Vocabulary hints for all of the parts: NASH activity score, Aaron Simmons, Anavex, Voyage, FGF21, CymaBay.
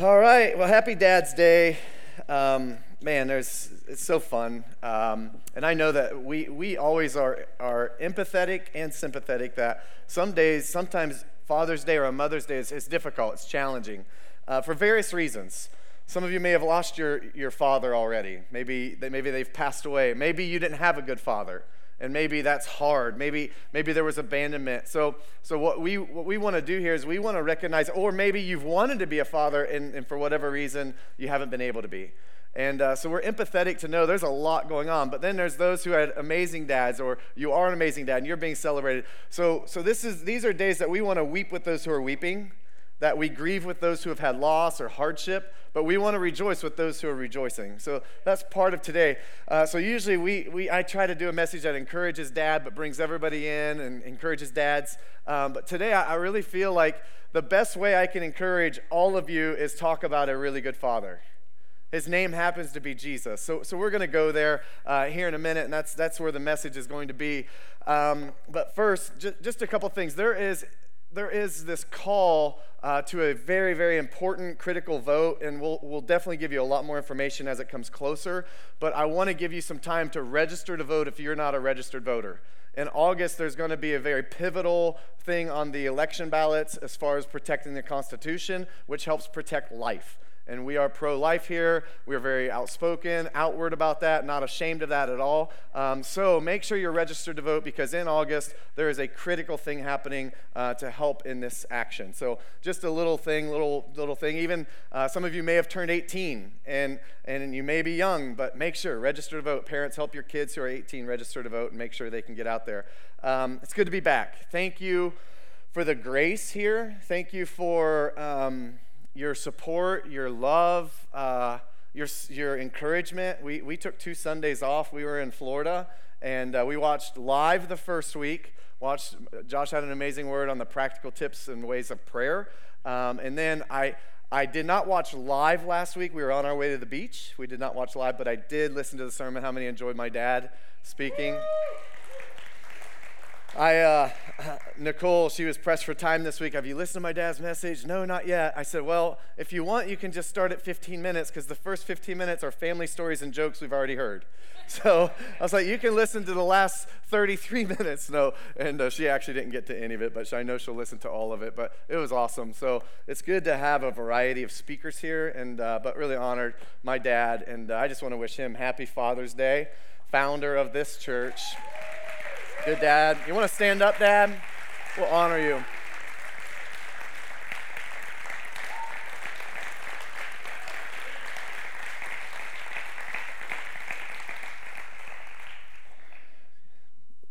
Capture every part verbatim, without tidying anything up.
All right. Well, happy Dad's Day. Um, man, there's it's so fun. Um, and I know that we, we always are, are empathetic and sympathetic that some days, sometimes Father's Day or a Mother's Day is, is difficult. It's challenging uh, for various reasons. Some of you may have lost your, your father already. Maybe, they, maybe they've passed away. Maybe you didn't have a good father. And maybe that's hard. Maybe maybe there was abandonment. So so what we what we want to do here is we want to recognize, or maybe you've wanted to be a father, and, and for whatever reason you haven't been able to be. And uh, so we're empathetic to know there's a lot going on. But then there's those who had amazing dads, or you are an amazing dad, and you're being celebrated. So so this is these are days that we want to weep with those who are weeping, that we grieve with those who have had loss or hardship, but we want to rejoice with those who are rejoicing. So that's part of today. Uh, so usually we, we I try to do a message that encourages dad, but brings everybody in and encourages dads. Um, but today I, I really feel like the best way I can encourage all of you is talk about a really good father. His name happens to be Jesus. So so we're going to go there uh, here in a minute, and that's, that's where the message is going to be. Um, but first, j- just a couple things. There is... There is this call uh, to a very, very important, critical vote, and we'll we'll definitely give you a lot more information as it comes closer, but I want to give you some time to register to vote if you're not a registered voter. In August, there's going to be a very pivotal thing on the election ballots as far as protecting the Constitution, which helps protect life. And we are pro-life here. We are very outspoken, outward about that, not ashamed of that at all. Um, so make sure you're registered to vote, because in August, there is a critical thing happening uh, to help in this action. So just a little thing, little little thing. Even uh, some of you may have turned eighteen, and, and you may be young, but make sure, register to vote. Parents, help your kids who are eighteen register to vote and make sure they can get out there. Um, it's good to be back. Thank you for the grace here. Thank you for... Um, your support, your love, uh, your your encouragement. We we took two Sundays off. We were in Florida, and uh, we watched live the first week. Watched Josh had an amazing word on the practical tips and ways of prayer. Um, and then I I did not watch live last week. We were on our way to the beach. We did not watch live, but I did listen to the sermon. How many enjoyed my dad speaking? I, uh, Nicole, she was pressed for time this week. Have you listened to my dad's message? No, not yet. I said, well, if you want, you can just start at fifteen minutes, because the first fifteen minutes are family stories and jokes we've already heard. So I was like, you can listen to the last thirty-three minutes. No, and uh, she actually didn't get to any of it, but I know she'll listen to all of it, but it was awesome. So it's good to have a variety of speakers here, and uh, but really honored my dad, and uh, I just want to wish him happy Father's Day, founder of this church. Good dad. You want to stand up, Dad? We'll honor you.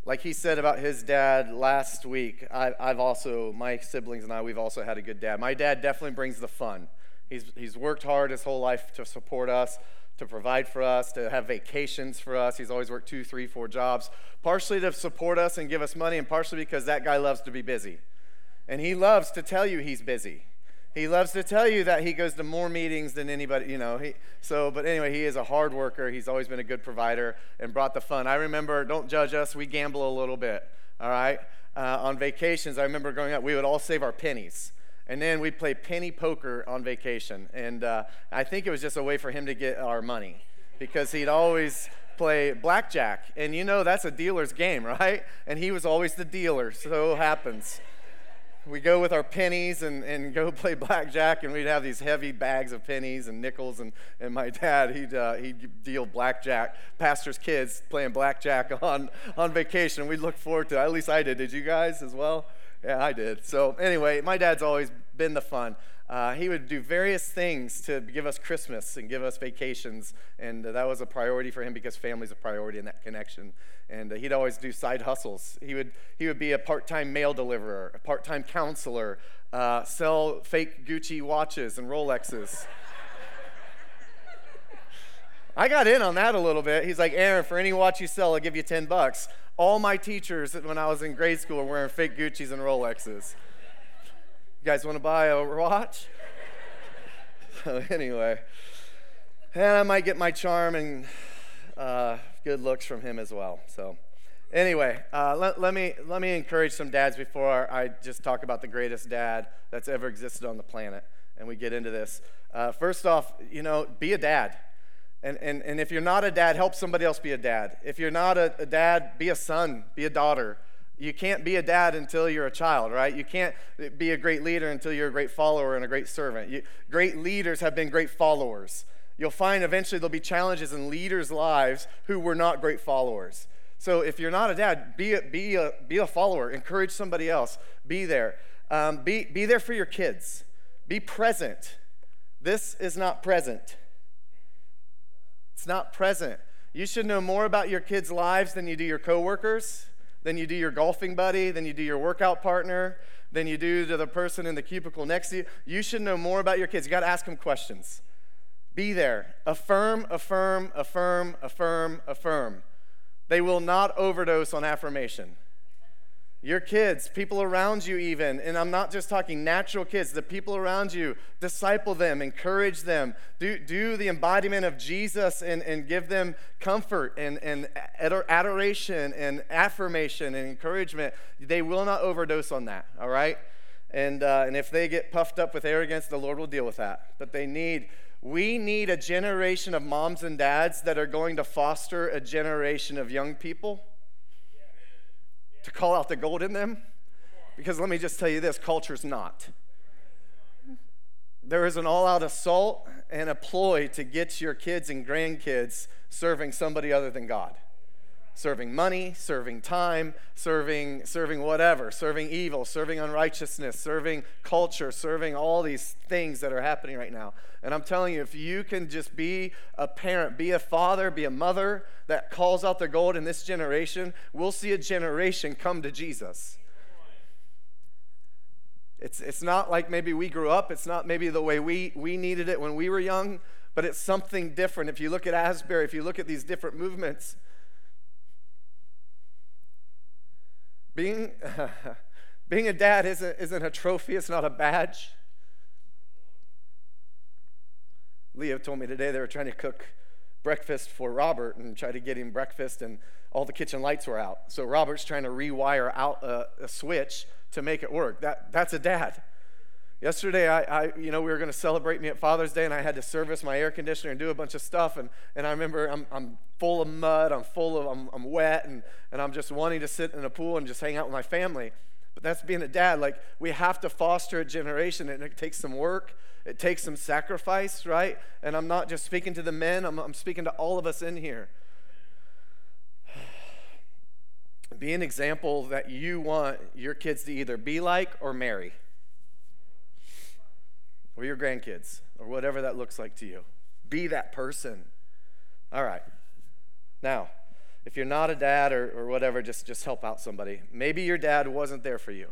Like he said about his dad last week, I, I've also, my siblings and I, we've also had a good dad. My dad definitely brings the fun. He's he's worked hard his whole life to support us, to provide for us, to have vacations for us. He's always worked two, three, four jobs, partially to support us and give us money, and partially because that guy loves to be busy. And he loves to tell you he's busy. He loves to tell you that he goes to more meetings than anybody, you know. He, so, but anyway, he is a hard worker. He's always been a good provider and brought the fun. I remember, don't judge us, we gamble a little bit, all right? Uh, on vacations, I remember growing up, we would all save our pennies. And then we'd play penny poker on vacation. And uh, I think it was just a way for him to get our money, because he'd always play blackjack. And you know, that's a dealer's game, right? And he was always the dealer, so happens. We go with our pennies and, and go play blackjack, and we'd have these heavy bags of pennies and nickels. And, and my dad, he'd uh, he'd deal blackjack. Pastor's kids playing blackjack on, on vacation. We'd look forward to it. At least I did. Did you guys as well? Yeah, I did. So anyway, my dad's always been the fun. Uh, he would do various things to give us Christmas and give us vacations, and uh, that was a priority for him, because family's a priority in that connection. And uh, he'd always do side hustles. He would he would be a part-time mail deliverer, a part-time counselor, uh, sell fake Gucci watches and Rolexes. I got in on that a little bit. He's like, Aaron, for any watch you sell, I'll give you ten bucks. All my teachers when I was in grade school were wearing fake Gucci's and Rolexes. You guys want to buy a watch? So anyway, and I might get my charm and uh, good looks from him as well. So anyway, uh, let, let me let me encourage some dads before I just talk about the greatest dad that's ever existed on the planet. and we get into this. Uh, first off, you know, be a dad. And, and, and if you're not a dad, help somebody else be a dad. If you're not a, a dad, be a son, be a daughter. You can't be a dad until you're a child, right? You can't be a great leader until you're a great follower and a great servant. You, great leaders have been great followers. You'll find eventually there'll be challenges in leaders' lives who were not great followers. So if you're not a dad, be a, be a, be a follower. Encourage somebody else. Be there. Um, be, be there for your kids. Be present. This is not present. It's not present. You should know more about your kids' lives than you do your coworkers, than you do your golfing buddy, than you do your workout partner, than you do to the person in the cubicle next to you. You should know more about your kids. You got to ask them questions. Be there. Affirm, affirm, affirm, affirm, affirm. They will not overdose on affirmation. Your kids, people around you even, and I'm not just talking natural kids, the people around you, disciple them, encourage them, do, do the embodiment of Jesus and, and give them comfort and, and adoration and affirmation and encouragement. They will not overdose on that, all right? And, uh, and if they get puffed up with arrogance, the Lord will deal with that. But they need... We need a generation of moms and dads that are going to foster a generation of young people to call out the gold in them. Because let me just tell you this, culture's not. There is an all-out assault and a ploy to get your kids and grandkids serving somebody other than God. Serving money, serving time, serving serving whatever, serving evil, serving unrighteousness, serving culture, serving all these things that are happening right now. And I'm telling you, if you can just be a parent, be a father, be a mother that calls out the gold in this generation, we'll see a generation come to Jesus. It's it's not like maybe we grew up. It's not maybe the way we, we needed it when we were young, but it's something different. If you look at Asbury, if you look at these different movements, Being, uh, being a dad isn't, isn't a trophy. It's not a badge. Leo told me today they were trying to cook breakfast for Robert and try to get him breakfast, and all the kitchen lights were out. So Robert's trying to rewire out a, a switch to make it work. That that's a dad. Yesterday, I, I you know, we were going to celebrate me at Father's Day, and I had to service my air conditioner and do a bunch of stuff, and, and I remember I'm I'm. full of mud, I'm full of, I'm, I'm wet, and, and I'm just wanting to sit in a pool and just hang out with my family. But that's being a dad. Like, we have to foster a generation, and it takes some work, it takes some sacrifice, right? And I'm not just speaking to the men, I'm, I'm speaking to all of us in here. Be an example that you want your kids to either be like or marry, or your grandkids, or whatever that looks like to you. Be that person. All right. Now, if you're not a dad or, or whatever, just, just help out somebody. Maybe your dad wasn't there for you.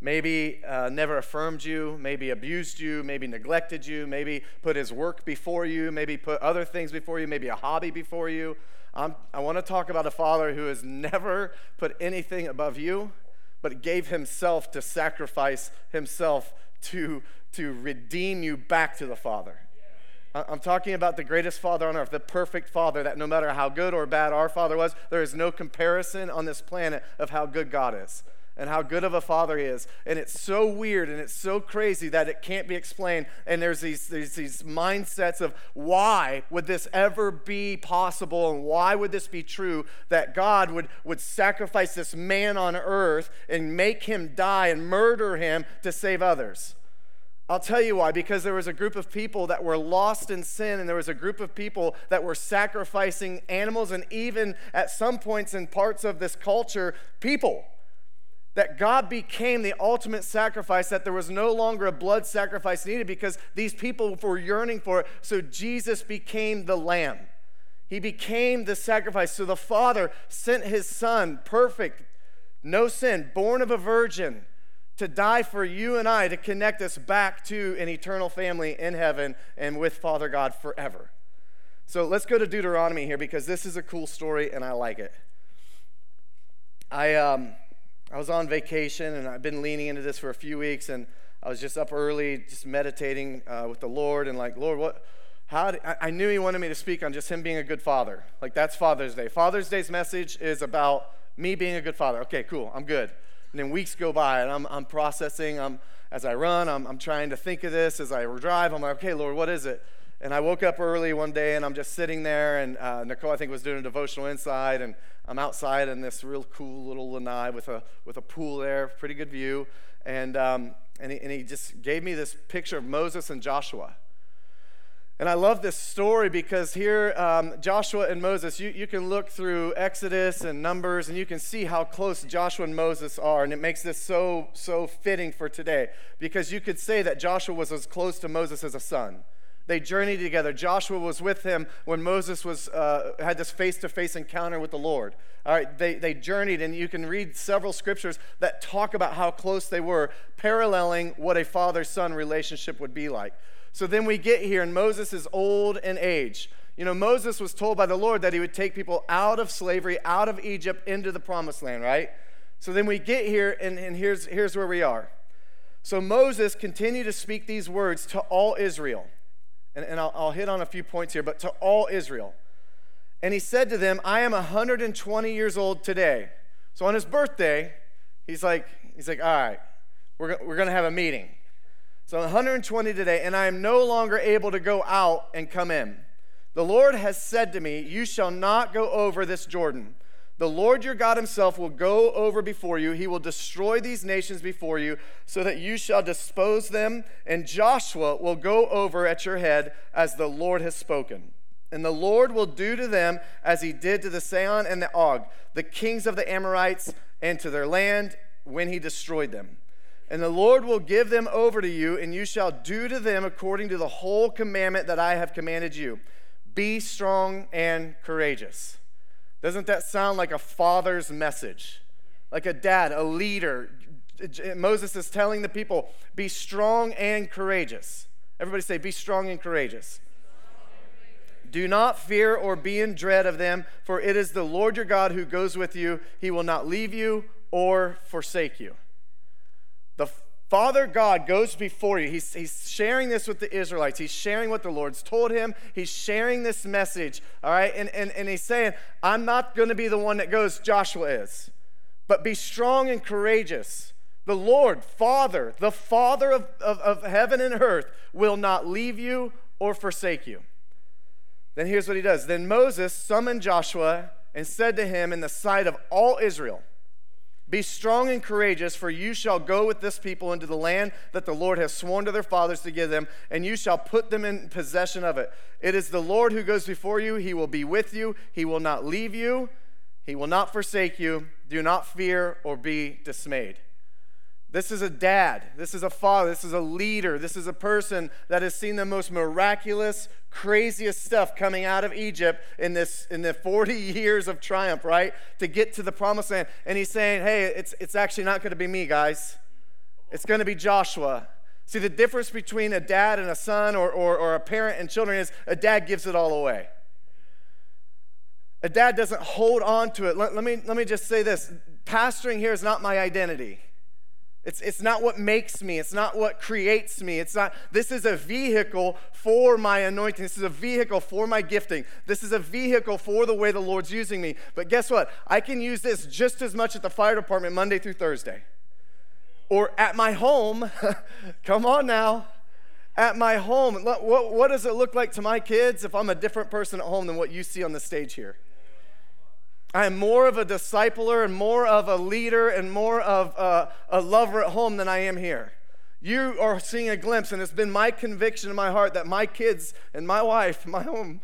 Maybe uh, never affirmed you, maybe abused you, maybe neglected you, maybe put his work before you, maybe put other things before you, maybe a hobby before you. I'm, I want to talk about a father who has never put anything above you, but gave himself to sacrifice himself to, to redeem you back to the Father. I'm talking about the greatest Father on earth, the perfect Father, that no matter how good or bad our Father was, there is no comparison on this planet of how good God is and how good of a Father He is. And it's so weird and it's so crazy that it can't be explained. And there's these, these, these mindsets of why would this ever be possible and why would this be true that God would, would sacrifice this man on earth and make him die and murder him to save others? I'll tell you why, because there was a group of people that were lost in sin, and there was a group of people that were sacrificing animals, and even at some points in parts of this culture, people, that God became the ultimate sacrifice, that there was no longer a blood sacrifice needed because these people were yearning for it, so Jesus became the Lamb. He became the sacrifice. So the Father sent His Son, perfect, no sin, born of a virgin, to die for you and I, to connect us back to an eternal family in heaven and with Father God forever. So let's go to Deuteronomy here because this is a cool story and I like it. I um, I was on vacation and I've been leaning into this for a few weeks, and I was just up early just meditating uh, with the Lord and like, Lord, what? How? Did, I, I knew He wanted me to speak on just Him being a good father. Like, that's Father's Day. Father's Day's message is about me being a good father. Okay, cool, I'm good. And then weeks go by, and I'm, I'm processing. I'm as I run, I'm, I'm trying to think of this. As I drive, I'm like, okay, Lord, what is it? And I woke up early one day, and I'm just sitting there, and uh, Nicole, I think, was doing a devotional inside, and I'm outside in this real cool little lanai with a with a pool there, pretty good view, and um, and, he, and he just gave me this picture of Moses and Joshua. And I love this story because here, um, Joshua and Moses, you, you can look through Exodus and Numbers, and you can see how close Joshua and Moses are, and it makes this so, so fitting for today, because you could say that Joshua was as close to Moses as a son. They journeyed together. Joshua was with him when Moses was uh, had this face-to-face encounter with the Lord. All right, they, they journeyed, and you can read several scriptures that talk about how close they were, paralleling what a father-son relationship would be like. So then we get here, and Moses is old in age. You know, Moses was told by the Lord that he would take people out of slavery, out of Egypt, into the promised land, right? So then we get here, and, and here's, here's where we are. So Moses continued to speak these words to all Israel. And, and I'll, I'll hit on a few points here, but to all Israel. And he said to them, I am one hundred twenty years old today. So on his birthday, he's like, he's like, all right, we're, we're going to have a meeting. So one hundred twenty today, and I am no longer able to go out and come in. The Lord has said to me, you shall not go over this Jordan. The Lord your God himself will go over before you. He will destroy these nations before you, so that you shall dispose them, and Joshua will go over at your head as the Lord has spoken. And the Lord will do to them as he did to the Sihon and the Og, the kings of the Amorites, and to their land when he destroyed them. And the Lord will give them over to you, and you shall do to them according to the whole commandment that I have commanded you. Be strong and courageous. Doesn't that sound like a father's message? Like a dad, a leader. Moses is telling the people, be strong and courageous. Everybody say, be strong and courageous. Do not fear or be in dread of them, for it is the Lord your God who goes with you. He will not leave you or forsake you. The Father God goes before you. He's, he's sharing this with the Israelites. He's sharing what the Lord's told him. He's sharing this message, all right? And, and, and he's saying, I'm not going to be the one that goes, Joshua is. But be strong and courageous. The Lord, Father, the Father of, of, of heaven and earth, will not leave you or forsake you. Then here's what he does. Then Moses summoned Joshua and said to him in the sight of all Israel, be strong and courageous, for you shall go with this people into the land that the Lord has sworn to their fathers to give them, and you shall put them in possession of it. It is the Lord who goes before you. He will be with you. He will not leave you. He will not forsake you. Do not fear or be dismayed. This is a dad. This is a father. This is a leader. This is a person that has seen the most miraculous, craziest stuff coming out of Egypt in this in the forty years of triumph, right? To get to the promised land. And he's saying, hey, it's it's actually not going to be me, guys. It's going to be Joshua. See, the difference between a dad and a son or, or, or a parent and children is a dad gives it all away. A dad doesn't hold on to it. Let, let me, let me just say this. Pastoring here is not my identity. It's, it's not what makes me. It's not what creates me. It's not. This is a vehicle for my anointing. This is a vehicle for my gifting. This is a vehicle for the way the Lord's using me. But guess what? I can use this just as much at the fire department Monday through Thursday. Or at my home. Come on now. At my home. What, what, what does it look like to my kids if I'm a different person at home than what you see on the stage here? I am more of a discipler and more of a leader and more of a, a lover at home than I am here. You are seeing a glimpse, and it's been my conviction in my heart that my kids and my wife, my home,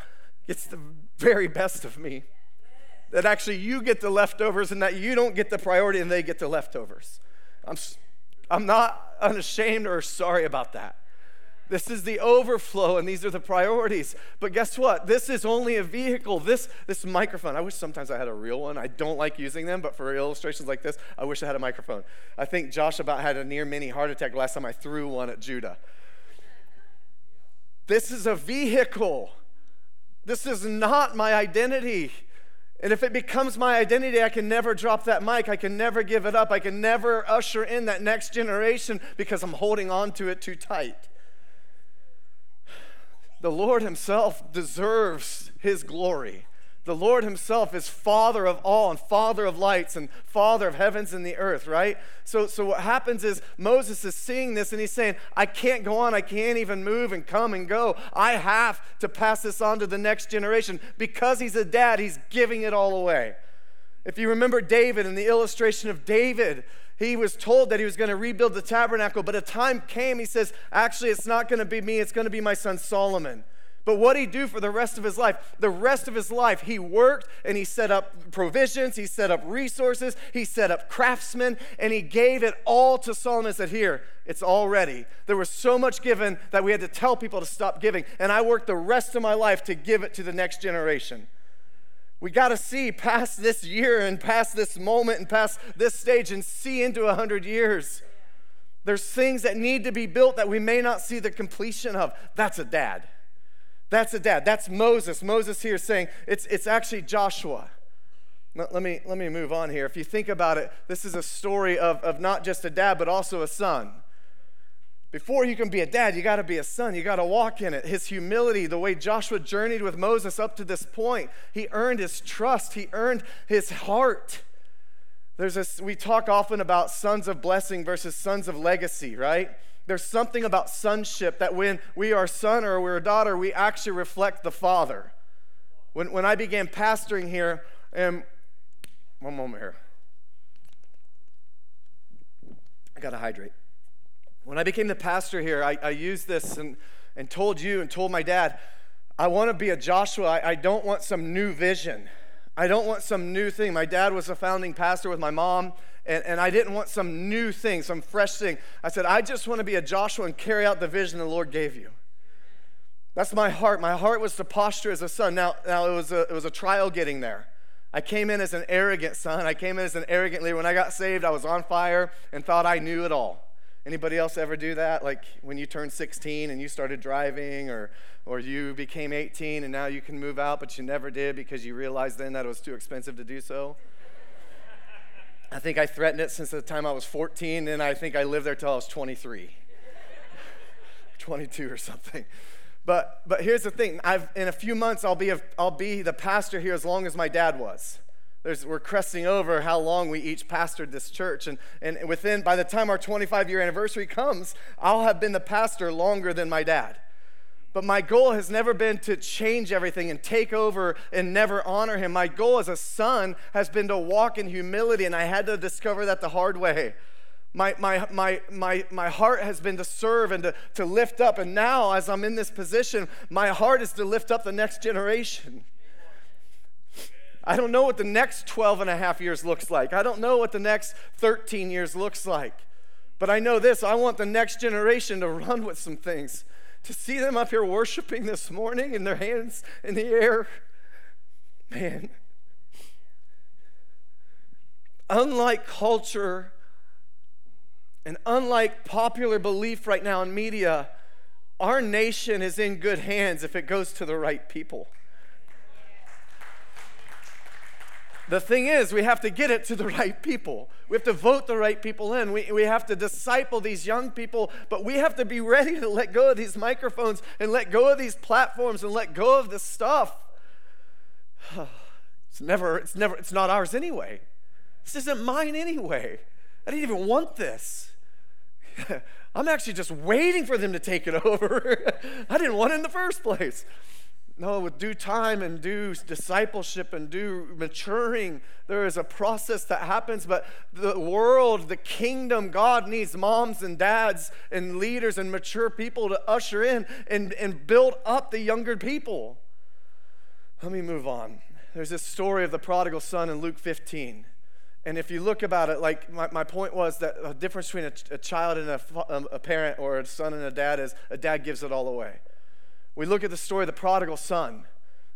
gets the very best of me. That actually you get the leftovers and that you don't get the priority and they get the leftovers. I'm, I'm not unashamed or sorry about that. This is the overflow, and these are the priorities. But guess what? This is only a vehicle. This this microphone, I wish sometimes I had a real one. I don't like using them, but for illustrations like this, I wish I had a microphone. I think Josh about had a near mini heart attack last time I threw one at Judah. This is a vehicle. This is not my identity. And if it becomes my identity, I can never drop that mic. I can never give it up. I can never usher in that next generation because I'm holding on to it too tight. The Lord himself deserves his glory. the Lord himself is Father of all and Father of lights and Father of heavens and the earth, right? So, so what happens is Moses is seeing this and he's saying, I can't go on. I can't even move and come and go. I have to pass this on to the next generation. Because he's a dad, he's giving it all away. If you remember David and the illustration of David, he was told that he was going to rebuild the tabernacle, but a time came, he says, actually, it's not going to be me. It's going to be my son Solomon. But what did he do for the rest of his life? The rest of his life, he worked and he set up provisions, he set up resources, he set up craftsmen, and he gave it all to Solomon and said, here, it's all ready. There was so much given that we had to tell people to stop giving, and I worked the rest of my life to give it to the next generation. We got to see past this year and past this moment and past this stage and see into a hundred years. There's things that need to be built that we may not see the completion of. That's a dad. That's a dad. That's Moses. Moses here saying it's it's actually Joshua. Let me let me move on here. If you think about it, this is a story of, of not just a dad, but also a son. Before you can be a dad, you got to be a son. You got to walk in it. His humility, the way Joshua journeyed with Moses up to this point, he earned his trust. He earned his heart. There's a, we talk often about sons of blessing versus sons of legacy, right? There's something about sonship that when we are son or we're a daughter, we actually reflect the Father. When when I began pastoring here, and one moment here, I gotta hydrate. When I became the pastor here, I, I used this and and told you and told my dad, I want to be a Joshua. I, I don't want some new vision. I don't want some new thing. My dad was a founding pastor with my mom, and, and I didn't want some new thing, some fresh thing. I said, I just want to be a Joshua and carry out the vision the Lord gave you. That's my heart. My heart was to posture as a son. Now, now it was a, it was a trial getting there. I came in as an arrogant son. I came in as an arrogant leader. When I got saved, I was on fire and thought I knew it all. Anybody else ever do that? Like when you turned sixteen and you started driving, or or you became eighteen and now you can move out, but you never did because you realized then that it was too expensive to do so. I think I threatened it since the time I was fourteen, and I think I lived there till I was twenty-three, twenty-two or something. But but here's the thing: I've in a few months I'll be a, I'll be the pastor here as long as my dad was. There's, we're cresting over how long we each pastored this church, and, and within, by the time our twenty-five year anniversary comes, I'll have been the pastor longer than my dad. But my goal has never been to change everything and take over and never honor him. My goal as a son has been to walk in humility, and I had to discover that the hard way. My my my my my heart has been to serve and to, to lift up, and now as I'm in this position, my heart is to lift up the next generation. I don't know what the next twelve and a half years looks like. I don't know what the next thirteen years looks like. But I know this, I want the next generation to run with some things. To see them up here worshiping this morning and their hands in the air. Man. Unlike culture and unlike popular belief right now in media, our nation is in good hands if it goes to the right people. The thing is, we have to get it to the right people. We have to vote the right people in. We, we have to disciple these young people, but we have to be ready to let go of these microphones and let go of these platforms and let go of this stuff. It's never, it's never, it's not ours anyway. This isn't mine anyway. I didn't even want this. I'm actually just waiting for them to take it over. I didn't want it in the first place. No, with due time and due discipleship and due maturing, there is a process that happens, but the world, the kingdom, God needs moms and dads and leaders and mature people to usher in and, and build up the younger people. Let me move on. There's this story of the prodigal son in Luke fifteen. And if you look about it, like my, my point was that the difference between a, a child and a, a parent or a son and a dad is a dad gives it all away. We look at the story of the prodigal son.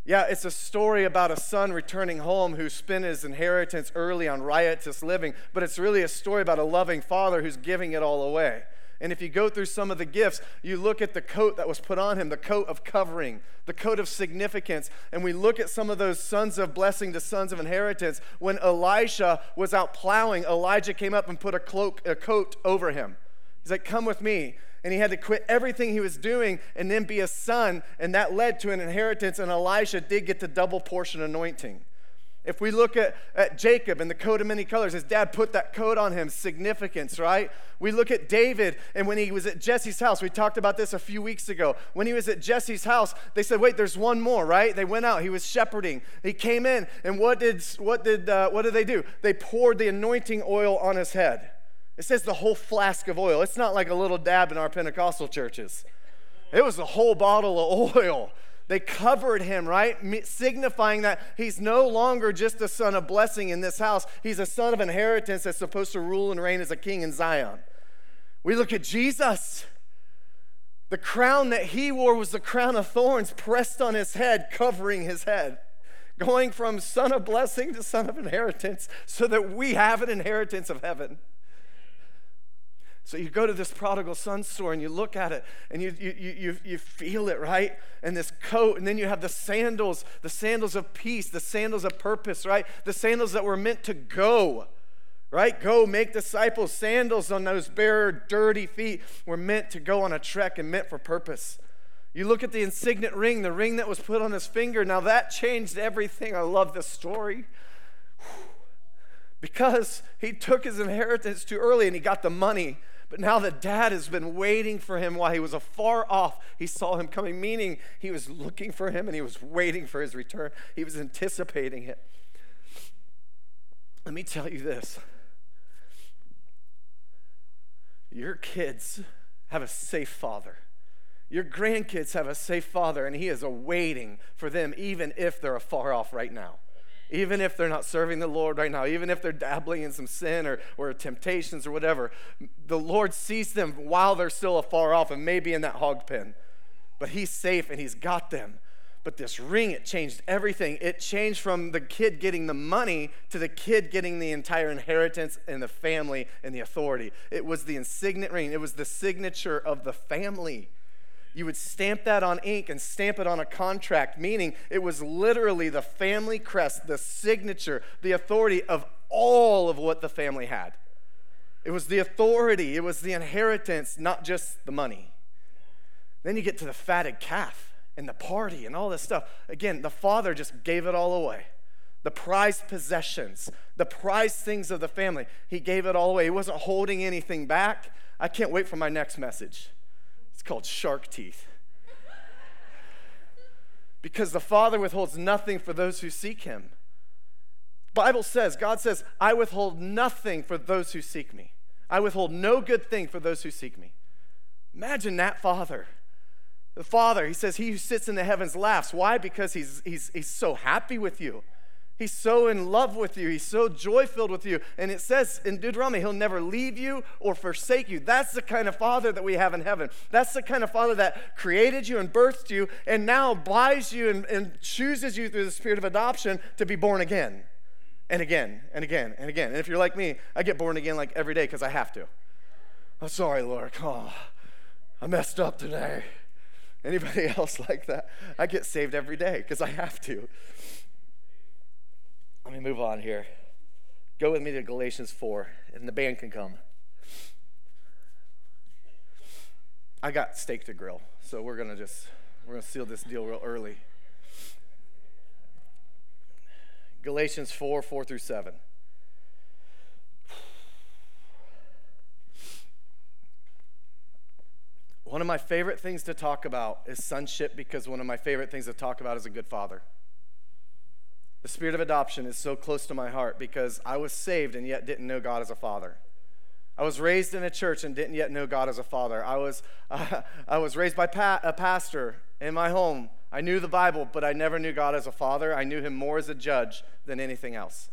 Yeah, it's a story about a son returning home who spent his inheritance early on riotous living, but it's really a story about a loving father who's giving it all away. And if you go through some of the gifts, you look at the coat that was put on him, the coat of covering, the coat of significance, and we look at some of those sons of blessing to sons of inheritance. When Elisha was out plowing, Elijah came up and put a cloak, a coat over him. He's like, come with me. and he had to quit everything he was doing and then be a son, and that led to an inheritance, and Elisha did get the double portion anointing. If we look at, at Jacob and the coat of many colors, his dad put that coat on him, significance, right? We look at David, and when he was at Jesse's house, we talked about this a few weeks ago. When he was at Jesse's house, they said, wait, there's one more, right? They went out, he was shepherding. He came in, and what did what did, uh, what did they do? They poured the anointing oil on his head. It says the whole flask of oil. It's not like a little dab in our Pentecostal churches. It was a whole bottle of oil. They covered him, right? Signifying that he's no longer just a son of blessing in this house. He's a son of inheritance that's supposed to rule and reign as a king in Zion. We look at Jesus. The crown that he wore was the crown of thorns pressed on his head, covering his head. Going from son of blessing to son of inheritance so that we have an inheritance of heaven. So you go to this prodigal son store and you look at it and you you you you feel it, right? And this coat, and then you have the sandals, the sandals of peace, the sandals of purpose, right? The sandals that were meant to go, right? Go make disciples. Sandals on those bare, dirty feet were meant to go on a trek and meant for purpose. You look at the signet ring, the ring that was put on his finger. Now that changed everything. I love this story. Because he took his inheritance too early and he got the money. But now the dad has been waiting for him while he was afar off. He saw him coming, meaning he was looking for him and he was waiting for his return. He was anticipating it. Let me tell you this. Your kids have a safe father. Your grandkids have a safe father, and he is awaiting for them, even if they're afar off right now. Even if they're not serving the Lord right now, even if they're dabbling in some sin or, or temptations or whatever, the Lord sees them while they're still afar off and maybe in that hog pen. But he's safe and he's got them. But this ring, it changed everything. It changed from the kid getting the money to the kid getting the entire inheritance and the family and the authority. It was the signet ring. It was the signature of the family. You would stamp that on ink and stamp it on a contract, meaning it was literally the family crest, the signature, the authority of all of what the family had. It was the authority, it was the inheritance, not just the money. Then you get to the fatted calf and the party and all this stuff. Again, the father just gave it all away. The prized possessions, the prized things of the family, he gave it all away. He wasn't holding anything back. I can't wait for my next message. It's called shark teeth. Because the Father withholds nothing for those who seek him. The Bible says, God says, I withhold nothing for those who seek me. I withhold no good thing for those who seek me. Imagine that Father. The Father, he says, he who sits in the heavens laughs. Why? Because he's, he's, he's so happy with you. He's so in love with you. He's so joy-filled with you. And it says in Deuteronomy, he'll never leave you or forsake you. That's the kind of father that we have in heaven. That's the kind of father that created you and birthed you and now buys you and, and chooses you through the spirit of adoption to be born again and again and again and again. And if you're like me, I get born again like every day because I have to. I'm sorry, Lord. Oh, I messed up today. Anybody else like that? I get saved every day because I have to. Let me move on here. Go with me to Galatians four, and the band can come. I got steak to grill, so we're gonna just we're gonna seal this deal real early. Galatians four, four through seven. One of my favorite things to talk about is sonship, because one of my favorite things to talk about is a good father. The spirit of adoption is so close to my heart because I was saved and yet didn't know God as a father. I was raised in a church and didn't yet know God as a father. I was uh, I was raised by pa- a pastor in my home. I knew the Bible, but I never knew God as a father. I knew him more as a judge than anything else.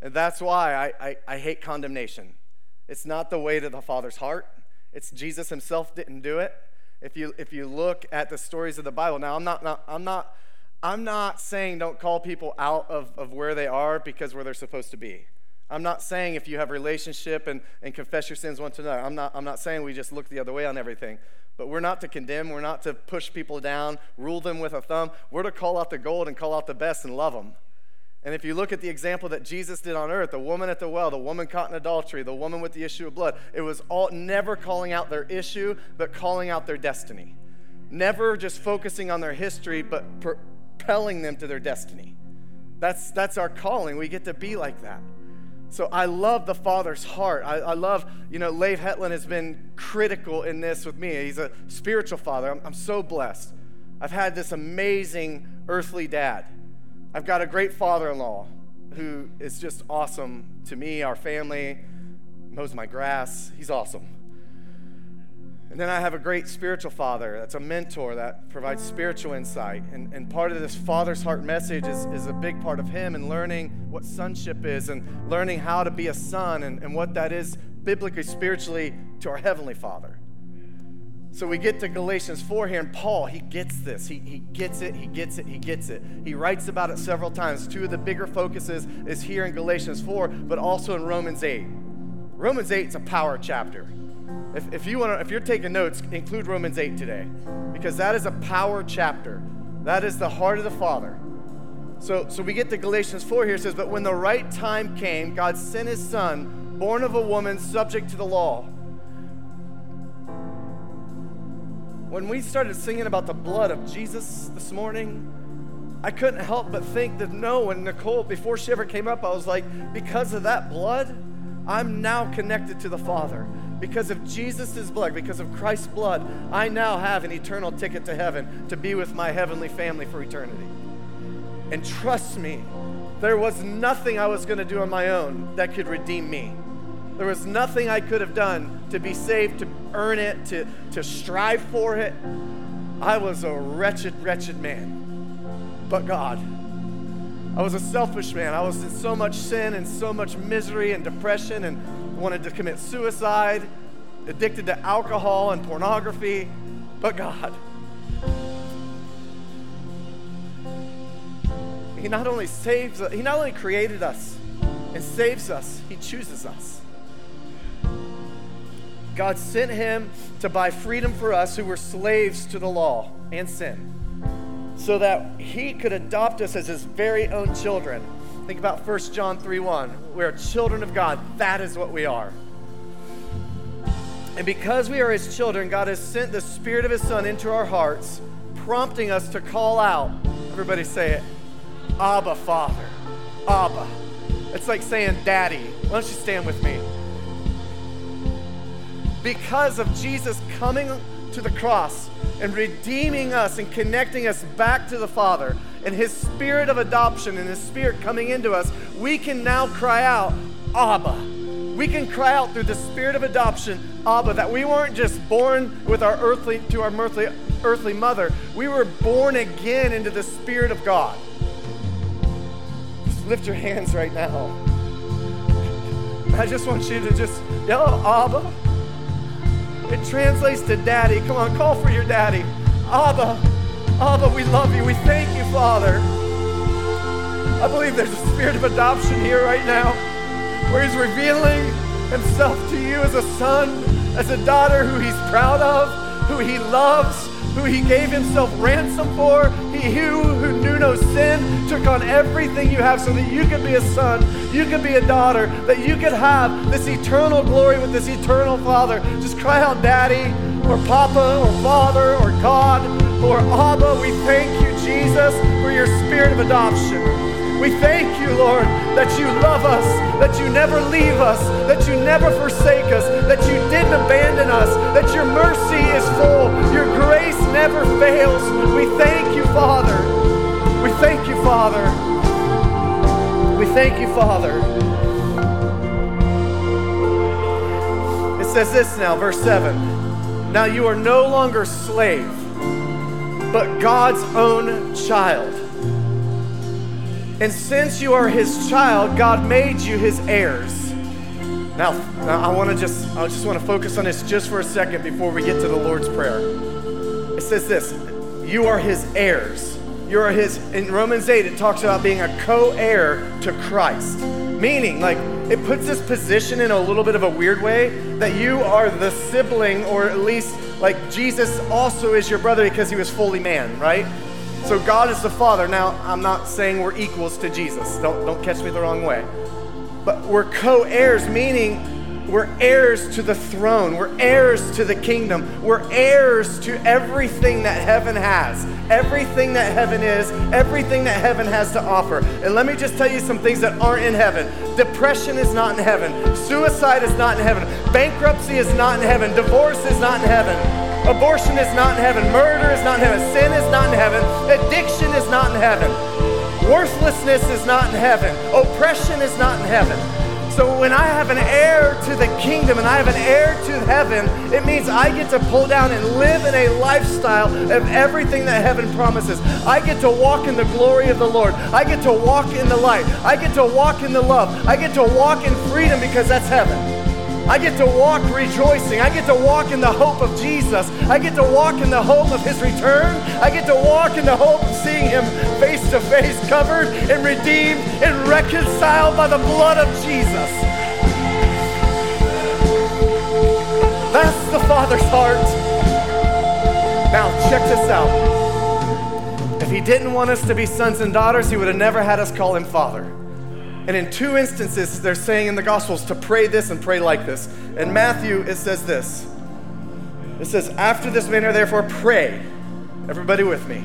And that's why I, I, I hate condemnation. It's not the way to the Father's heart. It's Jesus himself didn't do it. If you if you look at the stories of the Bible, now I'm not, not I'm not I'm not saying don't call people out of, of where they are because where they're supposed to be. I'm not saying if you have relationship and, and confess your sins one to another. I'm not I'm not saying we just look the other way on everything. But we're not to condemn. We're not to push people down, rule them with a thumb. We're to call out the gold and call out the best and love them. And if you look at the example that Jesus did on earth, the woman at the well, the woman caught in adultery, the woman with the issue of blood, it was all never calling out their issue, but calling out their destiny. Never just focusing on their history, but propelling them to their destiny. That's, that's our calling. We get to be like that. So I love the Father's heart. I, I love, you know, Leif Hetland has been critical in this with me. He's a spiritual father. I'm, I'm so blessed. I've had this amazing earthly dad. I've got a great father-in-law who is just awesome to me, our family, mows my grass. He's awesome. And then I have a great spiritual father that's a mentor that provides spiritual insight. And, and part of this Father's Heart message is, is a big part of him and learning what sonship is and learning how to be a son and, and what that is biblically, spiritually to our Heavenly Father. So we get to Galatians four here, and Paul, he gets this. He he gets it, he gets it, he gets it. He writes about it several times. Two of the bigger focuses is here in Galatians four, but also in Romans eight. Romans eight is a power chapter. If, if, you wanna, if you're taking notes, include Romans eight today, because that is a power chapter. That is the heart of the Father. So, so we get to Galatians four here. It says, but when the right time came, God sent his son, born of a woman, subject to the law. When we started singing about the blood of Jesus this morning, I couldn't help but think that no, and Nicole, before she ever came up, I was like, because of that blood, I'm now connected to the Father. Because of Jesus' blood, because of Christ's blood, I now have an eternal ticket to heaven to be with my heavenly family for eternity. And trust me, there was nothing I was going to do on my own that could redeem me. There was nothing I could have done to be saved, to earn it, to, to strive for it. I was a wretched, wretched man, but God. I was a selfish man. I was in so much sin and so much misery and depression and wanted to commit suicide, addicted to alcohol and pornography, but God. He not only saves us, he not only created us and saves us, he chooses us. God sent him to buy freedom for us who were slaves to the law and sin, so that he could adopt us as his very own children. Think about First John three one. We are children of God. That is what we are. And because we are his children, God has sent the Spirit of his Son into our hearts, prompting us to call out, everybody say it, Abba, Father, Abba. It's like saying Daddy. Why don't you stand with me? Because of Jesus coming to the cross and redeeming us and connecting us back to the Father and his Spirit of adoption and his Spirit coming into us, we can now cry out, Abba. We can cry out through the Spirit of adoption, Abba, that we weren't just born with our earthly to our earthly, earthly mother. We were born again into the Spirit of God. Just lift your hands right now. I just want you to just yell, Abba. It translates to Daddy. Come on, call for your Daddy. Abba, Abba, we love you. We thank you, Father. I believe there's a spirit of adoption here right now where he's revealing himself to you as a son, as a daughter who he's proud of, who he loves, who he gave himself ransom for. He who, who knew no sin took on everything you have so that you could be a son, you could be a daughter, that you could have this eternal glory with this eternal Father. Just cry out Daddy or Papa or Father or God or Abba. We thank you, Jesus, for your spirit of adoption. We thank you, Lord, that you love us, that you never leave us, that you never forsake us, that you didn't abandon us, that your mercy is full, your grace never fails. We thank you, Father. We thank you, Father. We thank you, Father. It says this now, verse seven. Now you are no longer slave, but God's own child. And since you are his child, God made you his heirs. Now, now I want to just I just want to focus on this just for a second before we get to the Lord's Prayer. It says this, you are his heirs. You are his, in Romans eight, it talks about being a co-heir to Christ. Meaning, like, it puts this position in a little bit of a weird way that you are the sibling, or at least, like, Jesus also is your brother because he was fully man, right? So God is the Father. Now, I'm not saying we're equals to Jesus. Don't, don't catch me the wrong way. But we're co-heirs, meaning we're heirs to the throne. We're heirs to the kingdom. We're heirs to everything that heaven has, everything that heaven is, everything that heaven has to offer. And let me just tell you some things that aren't in heaven. Depression is not in heaven. Suicide is not in heaven. Bankruptcy is not in heaven. Divorce is not in heaven. Abortion is not in heaven. Murder is not in heaven. Sin is not in heaven. Addiction is not in heaven. Worthlessness is not in heaven. Oppression is not in heaven. So when I have an heir to the kingdom and I have an heir to heaven, it means I get to pull down and live in a lifestyle of everything that heaven promises. I get to walk in the glory of the Lord. I get to walk in the light. I get to walk in the love. I get to walk in freedom because that's heaven. I get to walk rejoicing. I get to walk in the hope of Jesus. I get to walk in the hope of his return. I get to walk in the hope of seeing him face to face, covered and redeemed and reconciled by the blood of Jesus. That's the Father's heart. Now, check this out. If he didn't want us to be sons and daughters, he would have never had us call him Father. And in two instances, they're saying in the Gospels to pray this and pray like this. In Matthew, it says this. It says, after this manner, therefore, pray. Everybody with me.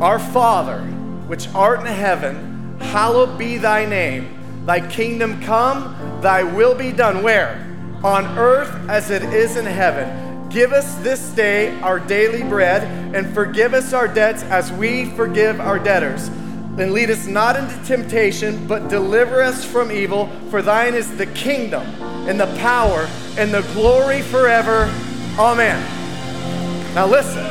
Our Father, which art in heaven, hallowed be thy name. Thy kingdom come, thy will be done. Where? On earth as it is in heaven. Give us this day our daily bread, and forgive us our debts as we forgive our debtors. And lead us not into temptation, but deliver us from evil. For thine is the kingdom and the power and the glory forever. Amen. Now listen.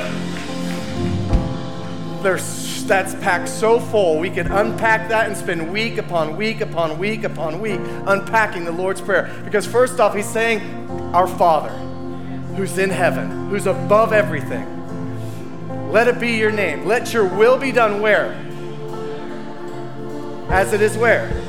There's, that's packed so full. We could unpack that and spend week upon week upon week upon week unpacking the Lord's Prayer. Because first off, he's saying, our Father, who's in heaven, who's above everything. Let it be your name. Let your will be done where? As it is where?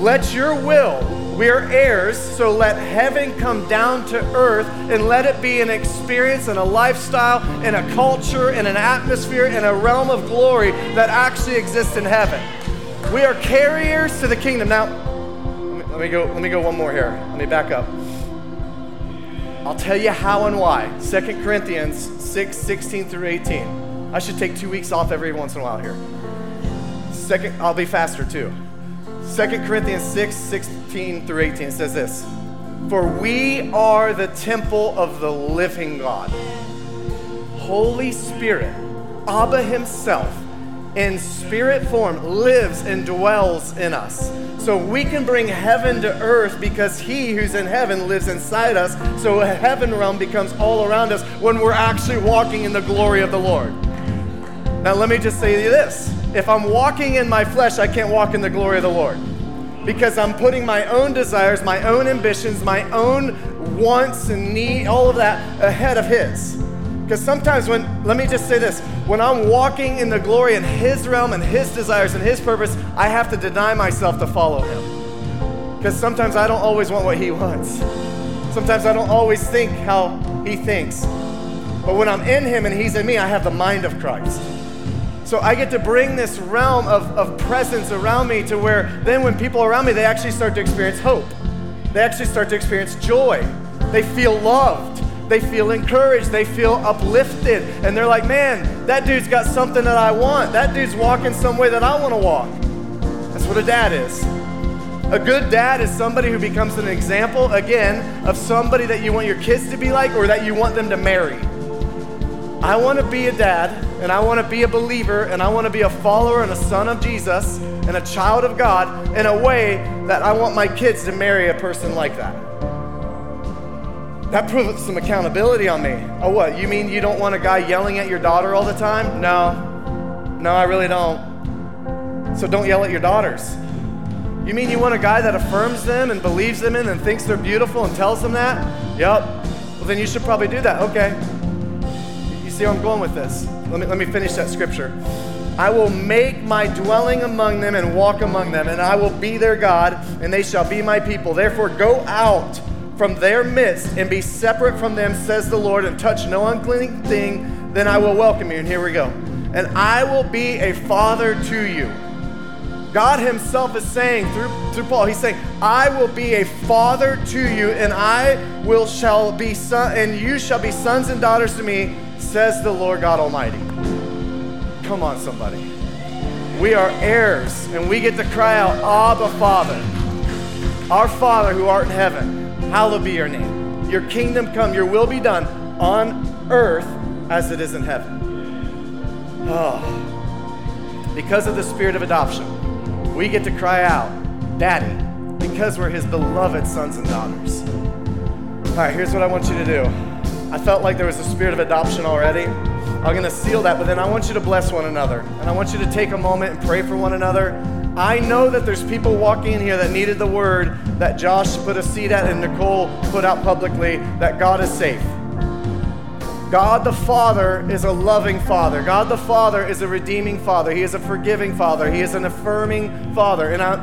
Let your will, we're heirs, so let heaven come down to earth and let it be an experience and a lifestyle and a culture and an atmosphere and a realm of glory that actually exists in heaven. We are carriers to the kingdom. Now, let me, let me go, let me go one more here. Let me back up. I'll tell you how and why. Second Corinthians six, sixteen through eighteen. I should take two weeks off every once in a while here. Second, I'll be faster too. Second Corinthians six, sixteen through eighteen says this. For we are the temple of the living God. Holy Spirit, Abba himself, in spirit form, lives and dwells in us. So we can bring heaven to earth because he who's in heaven lives inside us. So a heaven realm becomes all around us when we're actually walking in the glory of the Lord. Now let me just say this. If I'm walking in my flesh, I can't walk in the glory of the Lord because I'm putting my own desires, my own ambitions, my own wants and need, all of that ahead of his. Because sometimes when, let me just say this, when I'm walking in the glory in his realm and his desires and his purpose, I have to deny myself to follow him. Because sometimes I don't always want what he wants. Sometimes I don't always think how he thinks. But when I'm in him and he's in me, I have the mind of Christ. So I get to bring this realm of, of presence around me to where then when people around me, they actually start to experience hope. They actually start to experience joy. They feel loved. They feel encouraged. They feel uplifted. And they're like, man, that dude's got something that I want. That dude's walking some way that I want to walk. That's what a dad is. A good dad is somebody who becomes an example, again, of somebody that you want your kids to be like or that you want them to marry. I want to be a dad, and I want to be a believer, and I want to be a follower and a son of Jesus and a child of God in a way that I want my kids to marry a person like that. That puts some accountability on me. Oh, what? You mean you don't want a guy yelling at your daughter all the time? No. No, I really don't. So don't yell at your daughters. You mean you want a guy that affirms them and believes them in and thinks they're beautiful and tells them that? Yep. Well, then you should probably do that. Okay. See where I'm going with this? Let me, let me finish that scripture. I will make my dwelling among them and walk among them, and I will be their God, and they shall be my people. Therefore go out from their midst and be separate from them, says the Lord, and touch no unclean thing, then I will welcome you. And here we go. and I will be a father to you. God himself is saying through, through Paul, he's saying, I will be a father to you, and I will shall be son, and you shall be sons and daughters to me, says the Lord God Almighty. Come on, somebody. We are heirs, and we get to cry out, Abba, Father, our Father who art in heaven, hallowed be your name. Your kingdom come, your will be done on earth as it is in heaven. Oh, because of the spirit of adoption, we get to cry out, Daddy, because we're his beloved sons and daughters. All right, here's what I want you to do. I felt like there was a spirit of adoption already. I'm gonna seal that, but then I want you to bless one another. And I want you to take a moment and pray for one another. I know that there's people walking in here that needed the word that Josh put a seed at and Nicole put out publicly, that God is safe. God the Father is a loving Father. God the Father is a redeeming Father. He is a forgiving Father. He is an affirming Father. And I,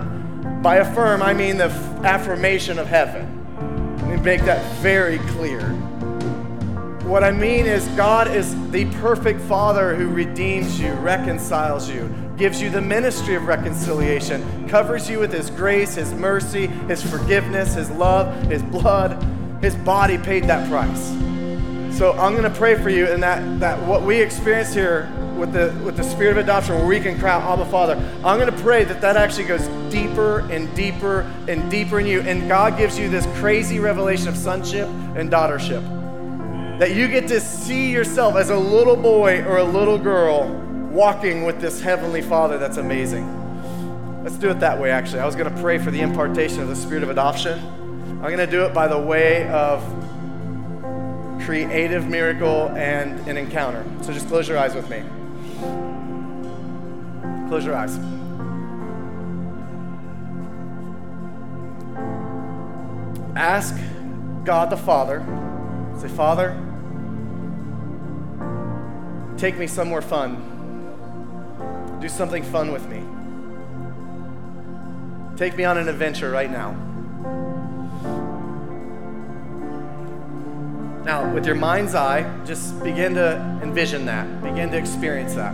by affirm, I mean the affirmation of heaven. Let me make that very clear. What I mean is God is the perfect Father who redeems you, reconciles you, gives you the ministry of reconciliation, covers you with his grace, his mercy, his forgiveness, his love, his blood. His body paid that price. So I'm gonna pray for you, and that, that what we experience here with the with the spirit of adoption, where we can cry out, Abba, Father, I'm gonna pray that that actually goes deeper and deeper and deeper in you, and God gives you this crazy revelation of sonship and daughtership. That you get to see yourself as a little boy or a little girl walking with this heavenly Father that's amazing. Let's do it that way, actually. I was gonna pray for the impartation of the spirit of adoption. I'm gonna do it by the way of creative miracle and an encounter. So just close your eyes with me. Close your eyes. Ask God the Father. Say, Father, take me somewhere fun. Do something fun with me. Take me on an adventure right now. Now, with your mind's eye, just begin to envision that. Begin to experience that.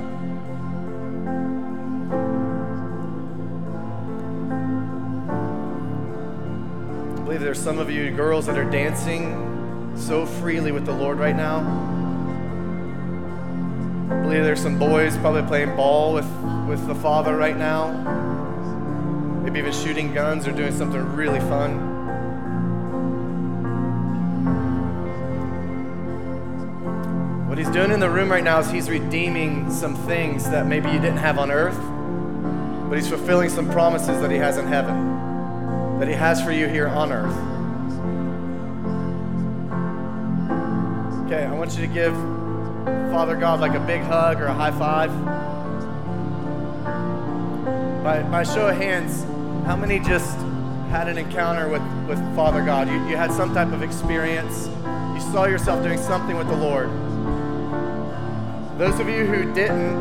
I believe there's some of you girls that are dancing so freely with the Lord right now. I believe there's some boys probably playing ball with, with the Father right now. Maybe even shooting guns or doing something really fun. What he's doing in the room right now is he's redeeming some things that maybe you didn't have on earth, but he's fulfilling some promises that he has in heaven, that he has for you here on earth. Okay, I want you to give Father God like a big hug or a high five. By, by show of hands, how many just had an encounter with, with Father God? You, you had some type of experience. You saw yourself doing something with the Lord. Those of you who didn't,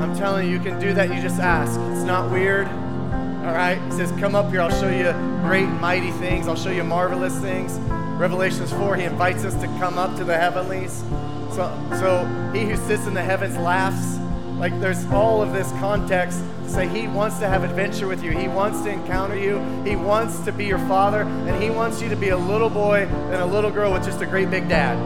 I'm telling you, you can do that. You just ask. It's not weird. All right? He says, come up here. I'll show you great, mighty things. I'll show you marvelous things. Revelations four, he invites us to come up to the heavenlies. So, so he who sits in the heavens laughs. Like, there's all of this context to say he wants to have adventure with you. He wants to encounter you. He wants to be your father, and he wants you to be a little boy and a little girl with just a great big dad.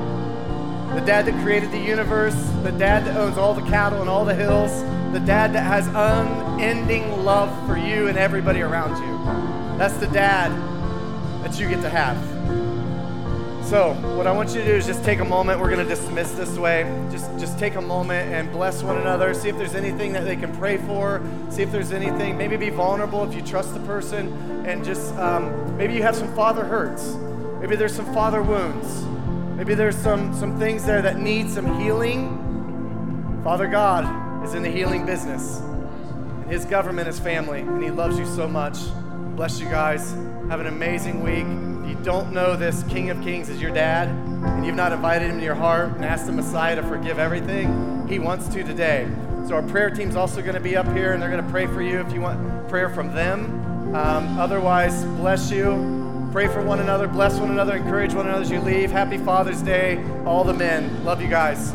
The dad that created the universe, the dad that owns all the cattle and all the hills, the dad that has unending love for you and everybody around you. That's the dad that you get to have. So what I want you to do is just take a moment. We're going to dismiss this way. Just, just take a moment and bless one another. See if there's anything that they can pray for. See if there's anything. Maybe be vulnerable if you trust the person. And just um, maybe you have some father hurts. Maybe there's some father wounds. Maybe there's some, some things there that need some healing. Father God is in the healing business. And his government is family, and he loves you so much. Bless you guys. Have an amazing week. If you don't know this King of Kings is your dad, and you've not invited him to your heart and asked the Messiah to forgive everything, he wants to today. So our prayer team's also going to be up here, and they're going to pray for you if you want prayer from them. Um, otherwise, bless you. Pray for one another, bless one another, encourage one another as you leave. Happy Father's Day, all the men. Love you guys.